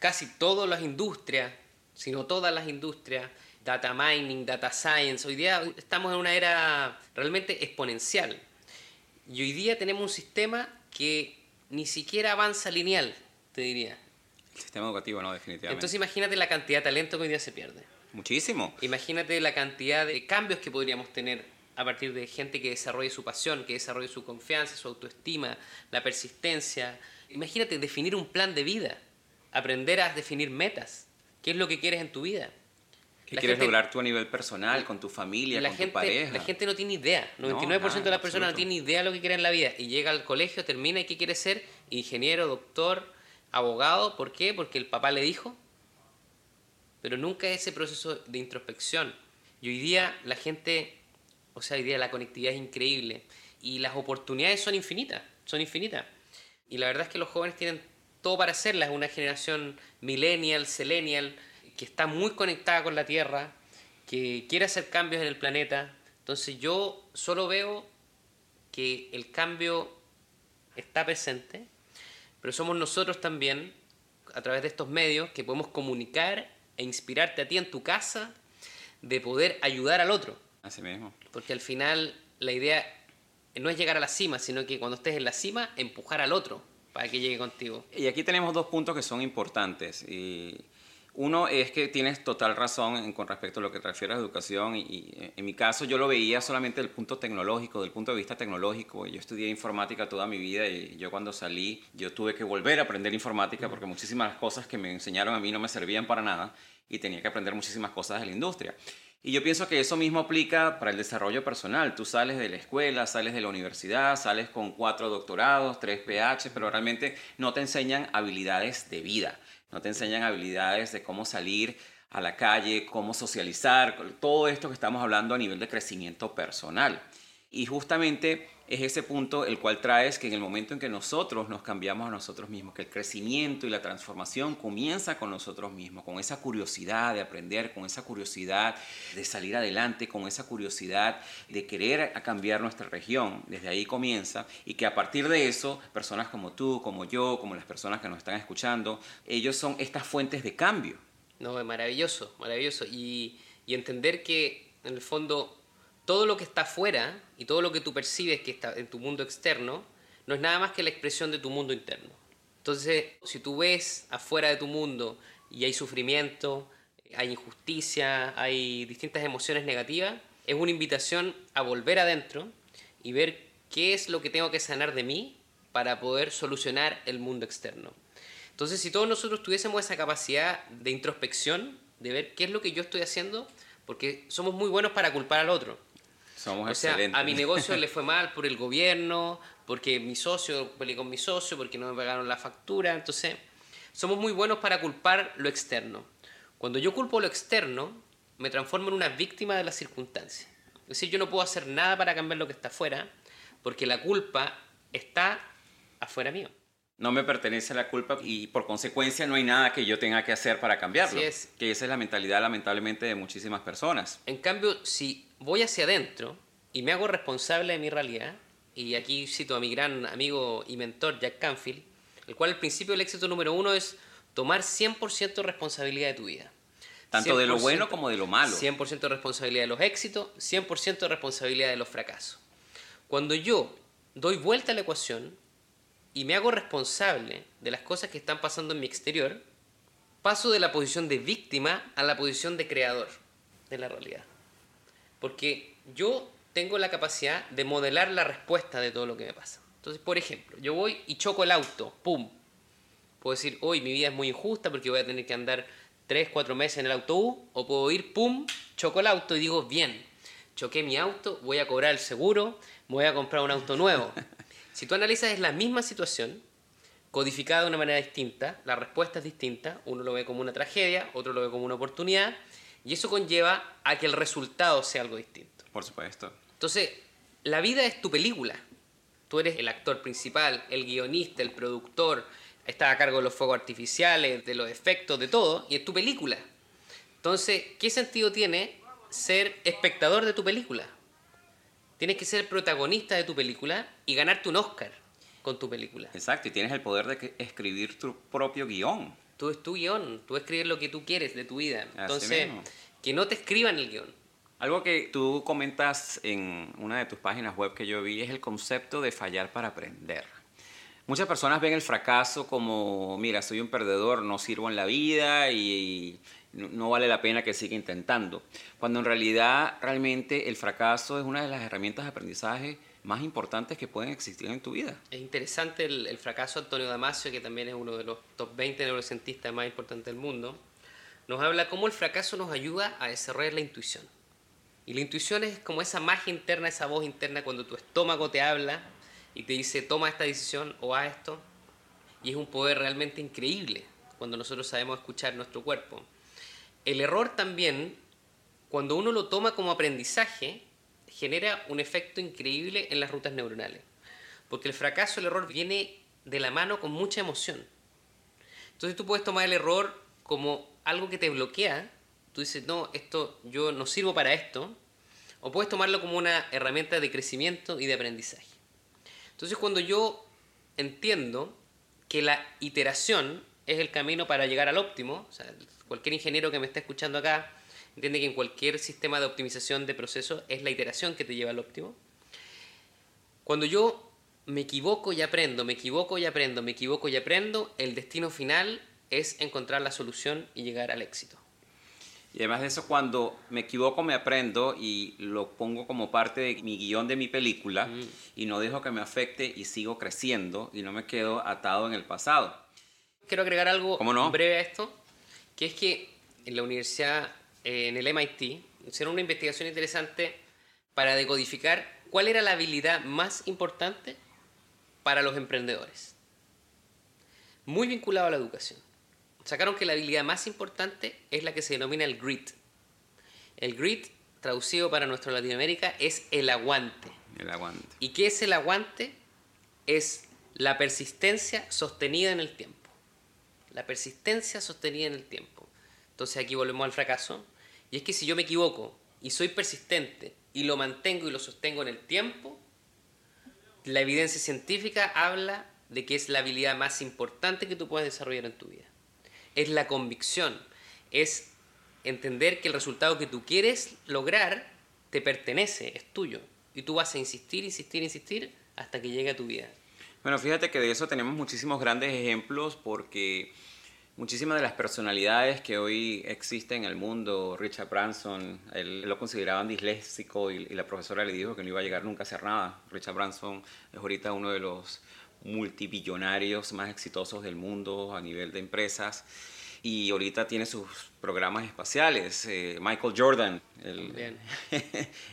casi todas las industrias, sino todas las industrias, data mining, data science. Hoy día estamos en una era realmente exponencial. Y hoy día tenemos un sistema que ni siquiera avanza lineal, te diría. El sistema educativo no, definitivamente. Entonces imagínate la cantidad de talento que hoy día se pierde. Muchísimo. Imagínate la cantidad de cambios que podríamos tener a partir de gente que desarrolle su pasión, que desarrolle su confianza, su autoestima, la persistencia. Imagínate definir un plan de vida, aprender a definir metas. ¿Qué es lo que quieres en tu vida? ¿Qué quieres lograr tú a nivel personal, con tu familia, con tu pareja? La gente no tiene idea. 99% de las personas no tienen idea de lo que quieren en la vida. Y llega al colegio, termina y ¿qué quiere ser? Ingeniero, doctor, abogado. ¿Por qué? Porque el papá le dijo. Pero nunca ese proceso de introspección. Y hoy día la gente, o sea, hoy día la conectividad es increíble. Y las oportunidades son infinitas. Son infinitas. Y la verdad es que los jóvenes tienen todo para hacerlas. Una generación millennial, selenial, que está muy conectada con la Tierra, que quiere hacer cambios en el planeta. Entonces yo solo veo que el cambio está presente, pero somos nosotros también, a través de estos medios, que podemos comunicar e inspirarte a ti en tu casa, de poder ayudar al otro. Así mismo. Porque al final la idea no es llegar a la cima, sino que cuando estés en la cima, empujar al otro para que llegue contigo. Y aquí tenemos dos puntos que son importantes. Uno es que tienes total razón con respecto a lo que te refieres a la educación, y en mi caso yo lo veía solamente del punto de vista tecnológico. Yo estudié informática toda mi vida, y yo cuando salí yo tuve que volver a aprender informática porque muchísimas cosas que me enseñaron a mí no me servían para nada y tenía que aprender muchísimas cosas de la industria. Y yo pienso que eso mismo aplica para el desarrollo personal. Tú sales de la escuela, sales de la universidad, sales con 4 doctorados, 3 PhD, pero realmente no te enseñan habilidades de vida. No te enseñan habilidades de cómo salir a la calle, cómo socializar, todo esto que estamos hablando a nivel de crecimiento personal. Y justamente es ese punto el cual traes, que en el momento en que nosotros nos cambiamos a nosotros mismos, que el crecimiento y la transformación comienza con nosotros mismos, con esa curiosidad de aprender, con esa curiosidad de salir adelante, con esa curiosidad de querer cambiar nuestra región. Desde ahí comienza, y que a partir de eso, personas como tú, como yo, como las personas que nos están escuchando, ellos son estas fuentes de cambio. No, es maravilloso, maravilloso. Y entender que, en el fondo, todo lo que está afuera y todo lo que tú percibes que está en tu mundo externo no es nada más que la expresión de tu mundo interno. Entonces, si tú ves afuera de tu mundo y hay sufrimiento, hay injusticia, hay distintas emociones negativas, es una invitación a volver adentro y ver qué es lo que tengo que sanar de mí para poder solucionar el mundo externo. Entonces, si todos nosotros tuviésemos esa capacidad de introspección, de ver qué es lo que yo estoy haciendo, porque somos muy buenos para culpar al otro. Somos excelentes. O sea, a mi negocio le fue mal por el gobierno, porque mi socio, peleé con mi socio, porque no me pagaron la factura. Entonces, somos muy buenos para culpar lo externo. Cuando yo culpo lo externo, me transformo en una víctima de las circunstancias. Es decir, yo no puedo hacer nada para cambiar lo que está afuera, porque la culpa está afuera mío. No me pertenece la culpa y por consecuencia no hay nada que yo tenga que hacer para cambiarlo. Así es. Que esa es la mentalidad, lamentablemente, de muchísimas personas. En cambio, si voy hacia adentro y me hago responsable de mi realidad, y aquí cito a mi gran amigo y mentor Jack Canfield, el cual el principio del éxito número 1 es tomar 100% responsabilidad de tu vida. Tanto de lo bueno como de lo malo. 100% de responsabilidad de los éxitos, 100% de responsabilidad de los fracasos. Cuando yo doy vuelta a la ecuación y me hago responsable de las cosas que están pasando en mi exterior, paso de la posición de víctima a la posición de creador de la realidad. Porque yo tengo la capacidad de modelar la respuesta de todo lo que me pasa. Entonces, por ejemplo, yo voy y choco el auto, ¡pum! Puedo decir, hoy mi vida es muy injusta porque voy a tener que andar 3-4 meses en el autobús, o puedo ir, ¡pum!, choco el auto y digo, bien, choqué mi auto, voy a cobrar el seguro, me voy a comprar un auto nuevo. Si tú analizas, es la misma situación, codificada de una manera distinta, la respuesta es distinta, uno lo ve como una tragedia, otro lo ve como una oportunidad. Y eso conlleva a que el resultado sea algo distinto. Por supuesto. Entonces, la vida es tu película. Tú eres el actor principal, el guionista, el productor, Estaba a cargo de los fuegos artificiales, de los efectos, de todo, y es tu película. Entonces, ¿qué sentido tiene ser espectador de tu película? Tienes que ser protagonista de tu película y ganarte un Oscar con tu película. Exacto, y tienes el poder de escribir tu propio guión. Tú es tu guión, tú escribes lo que tú quieres de tu vida. Entonces, que no te escriban el guión. Algo que tú comentas en una de tus páginas web que yo vi es el concepto de fallar para aprender. Muchas personas ven el fracaso como, mira, soy un perdedor, no sirvo en la vida y no vale la pena que siga intentando. Cuando en realidad, realmente, el fracaso es una de las herramientas de aprendizaje más importantes que pueden existir en tu vida. Es interesante el fracaso de Antonio Damasio, que también es uno de los top 20 neurocientistas más importantes del mundo. Nos habla cómo el fracaso nos ayuda a desarrollar la intuición. Y la intuición es como esa magia interna, esa voz interna cuando tu estómago te habla y te dice toma esta decisión o haz esto. Y es un poder realmente increíble cuando nosotros sabemos escuchar nuestro cuerpo. El error también, cuando uno lo toma como aprendizaje, genera un efecto increíble en las rutas neuronales. Porque el fracaso, el error, viene de la mano con mucha emoción. Entonces tú puedes tomar el error como algo que te bloquea. Tú dices, no, esto, yo no sirvo para esto. O puedes tomarlo como una herramienta de crecimiento y de aprendizaje. Entonces cuando yo entiendo que la iteración es el camino para llegar al óptimo, o sea, cualquier ingeniero que me está escuchando acá entiende que en cualquier sistema de optimización de procesos es la iteración que te lleva al óptimo. Cuando yo me equivoco y aprendo, el destino final es encontrar la solución y llegar al éxito. Y además de eso, cuando me equivoco, me aprendo y lo pongo como parte de mi guión de mi película y no dejo que me afecte y sigo creciendo y no me quedo atado en el pasado. Quiero agregar algo breve a esto, que es que en la universidad, en el MIT, hicieron una investigación interesante para decodificar cuál era la habilidad más importante para los emprendedores. Muy vinculado a la educación. Sacaron que la habilidad más importante es la que se denomina el grit. El grit, traducido para nuestra Latinoamérica, es el aguante. El aguante. ¿Y qué es el aguante? Es la persistencia sostenida en el tiempo. La persistencia sostenida en el tiempo. Entonces aquí volvemos al fracaso. Y es que si yo me equivoco y soy persistente y lo mantengo y lo sostengo en el tiempo, la evidencia científica habla de que es la habilidad más importante que tú puedes desarrollar en tu vida. Es la convicción, es entender que el resultado que tú quieres lograr te pertenece, es tuyo. Y tú vas a insistir hasta que llegue a tu vida. Bueno, fíjate que de eso tenemos muchísimos grandes ejemplos porque muchísimas de las personalidades que hoy existen en el mundo, Richard Branson, él lo consideraban disléxico y la profesora le dijo que no iba a llegar nunca a hacer nada. Richard Branson es ahorita uno de los multibillonarios más exitosos del mundo a nivel de empresas y ahorita tiene sus programas espaciales. Michael Jordan,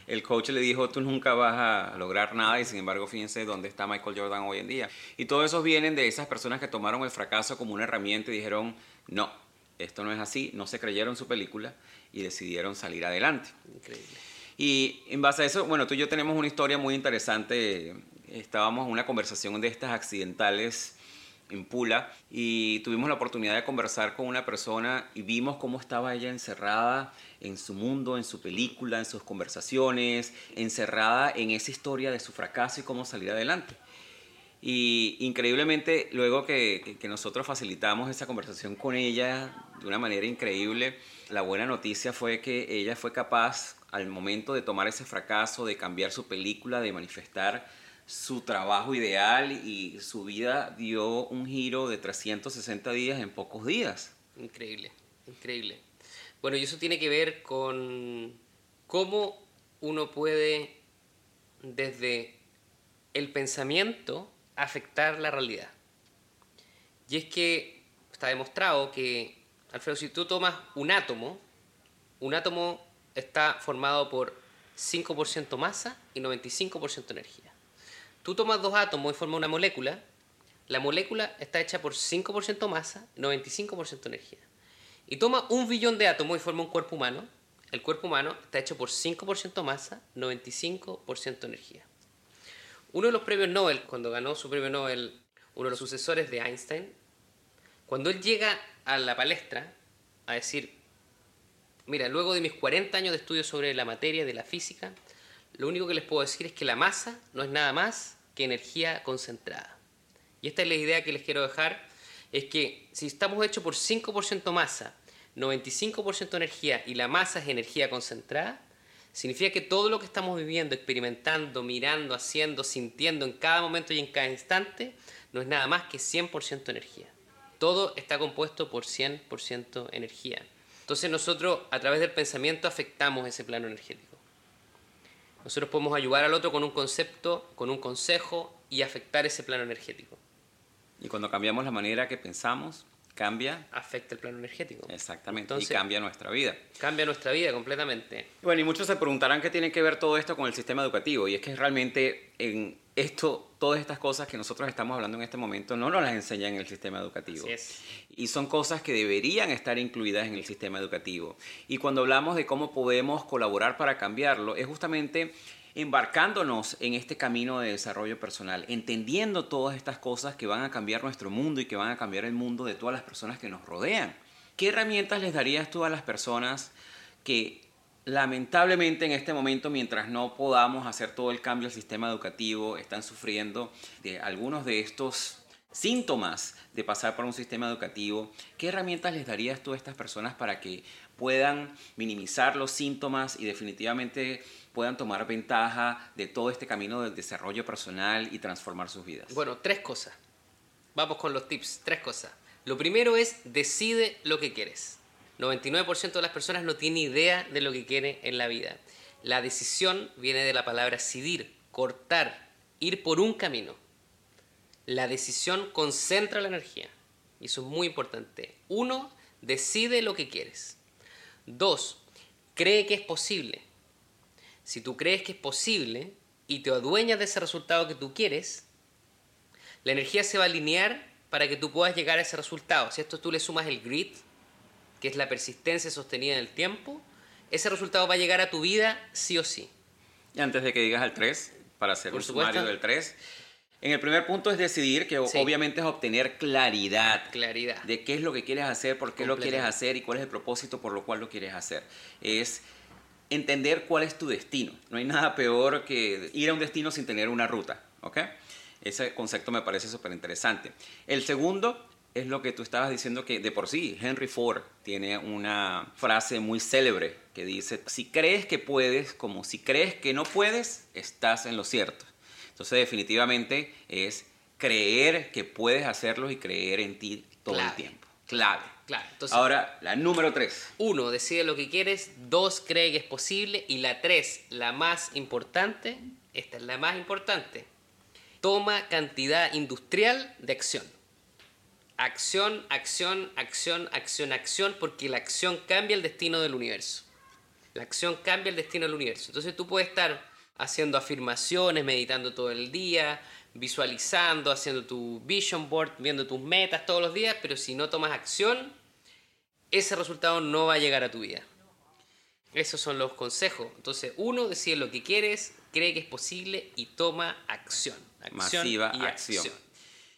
el coach le dijo tú nunca vas a lograr nada y sin embargo fíjense dónde está Michael Jordan hoy en día. Y todos esos vienen de esas personas que tomaron el fracaso como una herramienta y dijeron no, esto no es así, no se creyeron su película y decidieron salir adelante. Increíble. Y en base a eso, bueno, tú y yo tenemos una historia muy interesante. Estábamos en una conversación de estas accidentales en Pula y tuvimos la oportunidad de conversar con una persona y vimos cómo estaba ella encerrada en su mundo, en su película, en sus conversaciones, encerrada en esa historia de su fracaso y cómo salir adelante. Y increíblemente, luego que nosotros facilitamos esa conversación con ella de una manera increíble, la buena noticia fue que ella fue capaz, al momento de tomar ese fracaso, de cambiar su película, de manifestar su trabajo ideal y su vida dio un giro de 360 días en pocos días. Increíble. Bueno, y eso tiene que ver con cómo uno puede, desde el pensamiento, afectar la realidad. Y es que está demostrado que, Alfredo, si tú tomas un átomo está formado por 5% masa y 95% energía. Tú tomas dos átomos y formas una molécula. La molécula está hecha por 5% masa y 95% energía. Y toma 1 billón de átomos y forma un cuerpo humano. El cuerpo humano está hecho por 5% masa, 95% energía. Uno de los premios Nobel, cuando ganó su premio Nobel, uno de los sucesores de Einstein, Cuando él llega a la palestra a decir, mira, luego de mis 40 años de estudio sobre la materia de la física, lo único que les puedo decir es que la masa no es nada más que energía concentrada. Y esta es la idea que les quiero dejar, es que si estamos hechos por 5% masa, 95% energía y la masa es energía concentrada, significa que todo lo que estamos viviendo, experimentando, mirando, haciendo, sintiendo en cada momento y en cada instante, no es nada más que 100% energía. Todo está compuesto por 100% energía. Entonces nosotros a través del pensamiento afectamos ese plano energético. Nosotros podemos ayudar al otro con un concepto, con un consejo y afectar ese plano energético. Y cuando cambiamos la manera que pensamos, cambia... afecta el plano energético. Exactamente, entonces, y cambia nuestra vida. Cambia nuestra vida completamente. Bueno, y muchos se preguntarán qué tiene que ver todo esto con el sistema educativo, y es que realmente en esto, todas estas cosas que nosotros estamos hablando en este momento no nos las enseñan en el sistema educativo. Así es. Y son cosas que deberían estar incluidas en el sistema educativo. Y cuando hablamos de cómo podemos colaborar para cambiarlo, es justamente... embarcándonos en este camino de desarrollo personal, entendiendo todas estas cosas que van a cambiar nuestro mundo y que van a cambiar el mundo de todas las personas que nos rodean. ¿Qué herramientas les darías tú a las personas que lamentablemente en este momento, mientras no podamos hacer todo el cambio al sistema educativo, están sufriendo de algunos de estos síntomas de pasar por un sistema educativo? ¿Qué herramientas les darías tú a estas personas para que puedan minimizar los síntomas y definitivamente puedan tomar ventaja de todo este camino del desarrollo personal y transformar sus vidas? Bueno, 3 cosas. Vamos con los tips. 3 cosas. Lo primero es, decide lo que quieres. 99% de las personas no tiene idea de lo que quiere en la vida. La decisión viene de la palabra decidir, cortar, ir por un camino. La decisión concentra la energía. Y eso es muy importante. 1, decide lo que quieres. 2, cree que es posible. Si tú crees que es posible y te adueñas de ese resultado que tú quieres, la energía se va a alinear para que tú puedas llegar a ese resultado. Si a esto tú le sumas el grit, que es la persistencia sostenida en el tiempo, ese resultado va a llegar a tu vida sí o sí. Y antes de que digas al 3, para hacer un sumario del 3... en el primer punto es decidir, que sí, obviamente es obtener claridad de qué es lo que quieres hacer, por qué lo quieres hacer y cuál es el propósito por lo cual lo quieres hacer. Es entender cuál es tu destino. No hay nada peor que ir a un destino sin tener una ruta, ¿ok? Ese concepto me parece súper interesante. El segundo es lo que tú estabas diciendo, que de por sí Henry Ford tiene una frase muy célebre que dice, si crees que puedes, como si crees que no puedes, estás en lo cierto. Entonces, definitivamente es creer que puedes hacerlo y creer en ti todo el tiempo. Clave. Entonces, ahora, la número 3. 1, decide lo que quieres. 2, cree que es posible. Y la 3, la más importante, esta es la más importante. Toma cantidad industrial de acción. Acción, porque la acción cambia el destino del universo. Entonces, tú puedes estar haciendo afirmaciones, meditando todo el día, visualizando, haciendo tu vision board, viendo tus metas todos los días, pero si no tomas acción, ese resultado no va a llegar a tu vida. Esos son los consejos. Entonces, 1, decide lo que quieres, cree que es posible y toma acción. Masiva acción.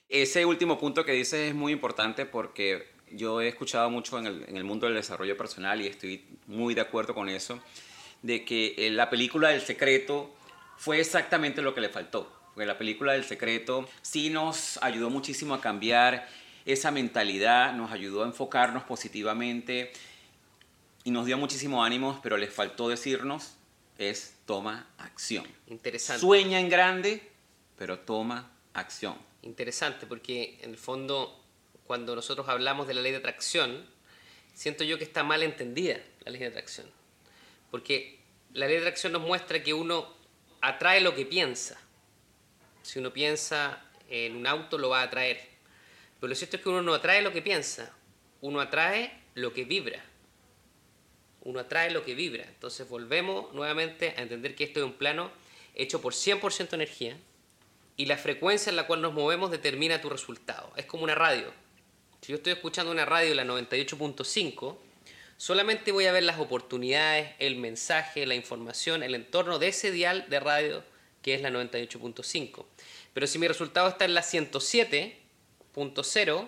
Ese último punto que dices es muy importante porque yo he escuchado mucho en el mundo del desarrollo personal y estoy muy de acuerdo con eso, de que la película El Secreto fue exactamente lo que le faltó. Porque la película El Secreto sí nos ayudó muchísimo a cambiar esa mentalidad, nos ayudó a enfocarnos positivamente y nos dio muchísimo ánimo, pero les faltó decirnos, es toma acción. Interesante. Sueña en grande, pero toma acción. Interesante, porque en el fondo, cuando nosotros hablamos de la ley de atracción, siento yo que está mal entendida la ley de atracción. Porque la ley de atracción nos muestra que uno atrae lo que piensa. Si uno piensa en un auto, lo va a atraer. Pero lo cierto es que uno no atrae lo que piensa. Uno atrae lo que vibra. Entonces volvemos nuevamente a entender que esto es un plano hecho por 100% energía. Y la frecuencia en la cual nos movemos determina tu resultado. Es como una radio. Si yo estoy escuchando una radio de la 98.5... solamente voy a ver las oportunidades, el mensaje, la información, el entorno de ese dial de radio que es la 98.5. Pero si mi resultado está en la 107.0,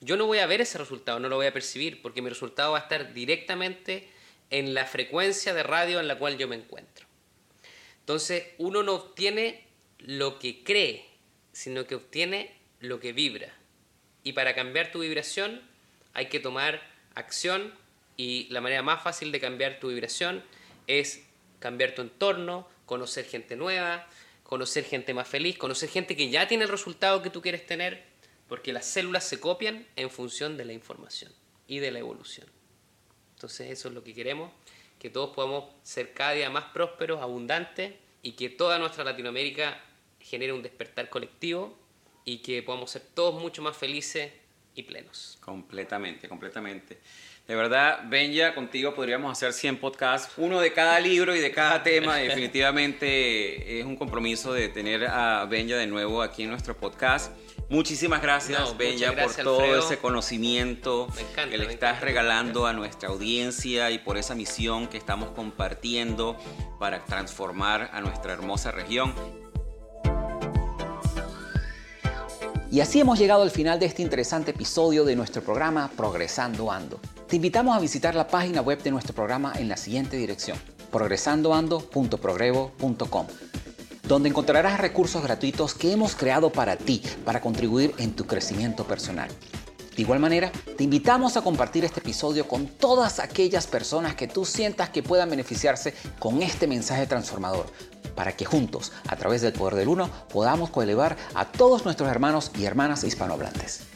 yo no voy a ver ese resultado, no lo voy a percibir, porque mi resultado va a estar directamente en la frecuencia de radio en la cual yo me encuentro. Entonces, uno no obtiene lo que cree, sino que obtiene lo que vibra. Y para cambiar tu vibración hay que tomar acción, y la manera más fácil de cambiar tu vibración es cambiar tu entorno, conocer gente nueva, conocer gente más feliz, conocer gente que ya tiene el resultado que tú quieres tener, porque las células se copian en función de la información y de la evolución. Entonces eso es lo que queremos, que todos podamos ser cada día más prósperos, abundantes, y que toda nuestra Latinoamérica genere un despertar colectivo y que podamos ser todos mucho más felices y plenos. Completamente, completamente. De verdad, Benja, contigo podríamos hacer 100 podcasts, uno de cada libro y de cada tema. Definitivamente es un compromiso de tener a Benja de nuevo aquí en nuestro podcast. Muchísimas gracias, Benja, gracias, por todo ese conocimiento que le estás regalando a nuestra audiencia y por esa misión que estamos compartiendo para transformar a nuestra hermosa región. Y así hemos llegado al final de este interesante episodio de nuestro programa Progresando Ando. Te invitamos a visitar la página web de nuestro programa en la siguiente dirección: progresandoando.progrevo.com, donde encontrarás recursos gratuitos que hemos creado para ti, para contribuir en tu crecimiento personal. De igual manera, te invitamos a compartir este episodio con todas aquellas personas que tú sientas que puedan beneficiarse con este mensaje transformador, para que juntos, a través del poder del uno, podamos coelevar a todos nuestros hermanos y hermanas hispanohablantes.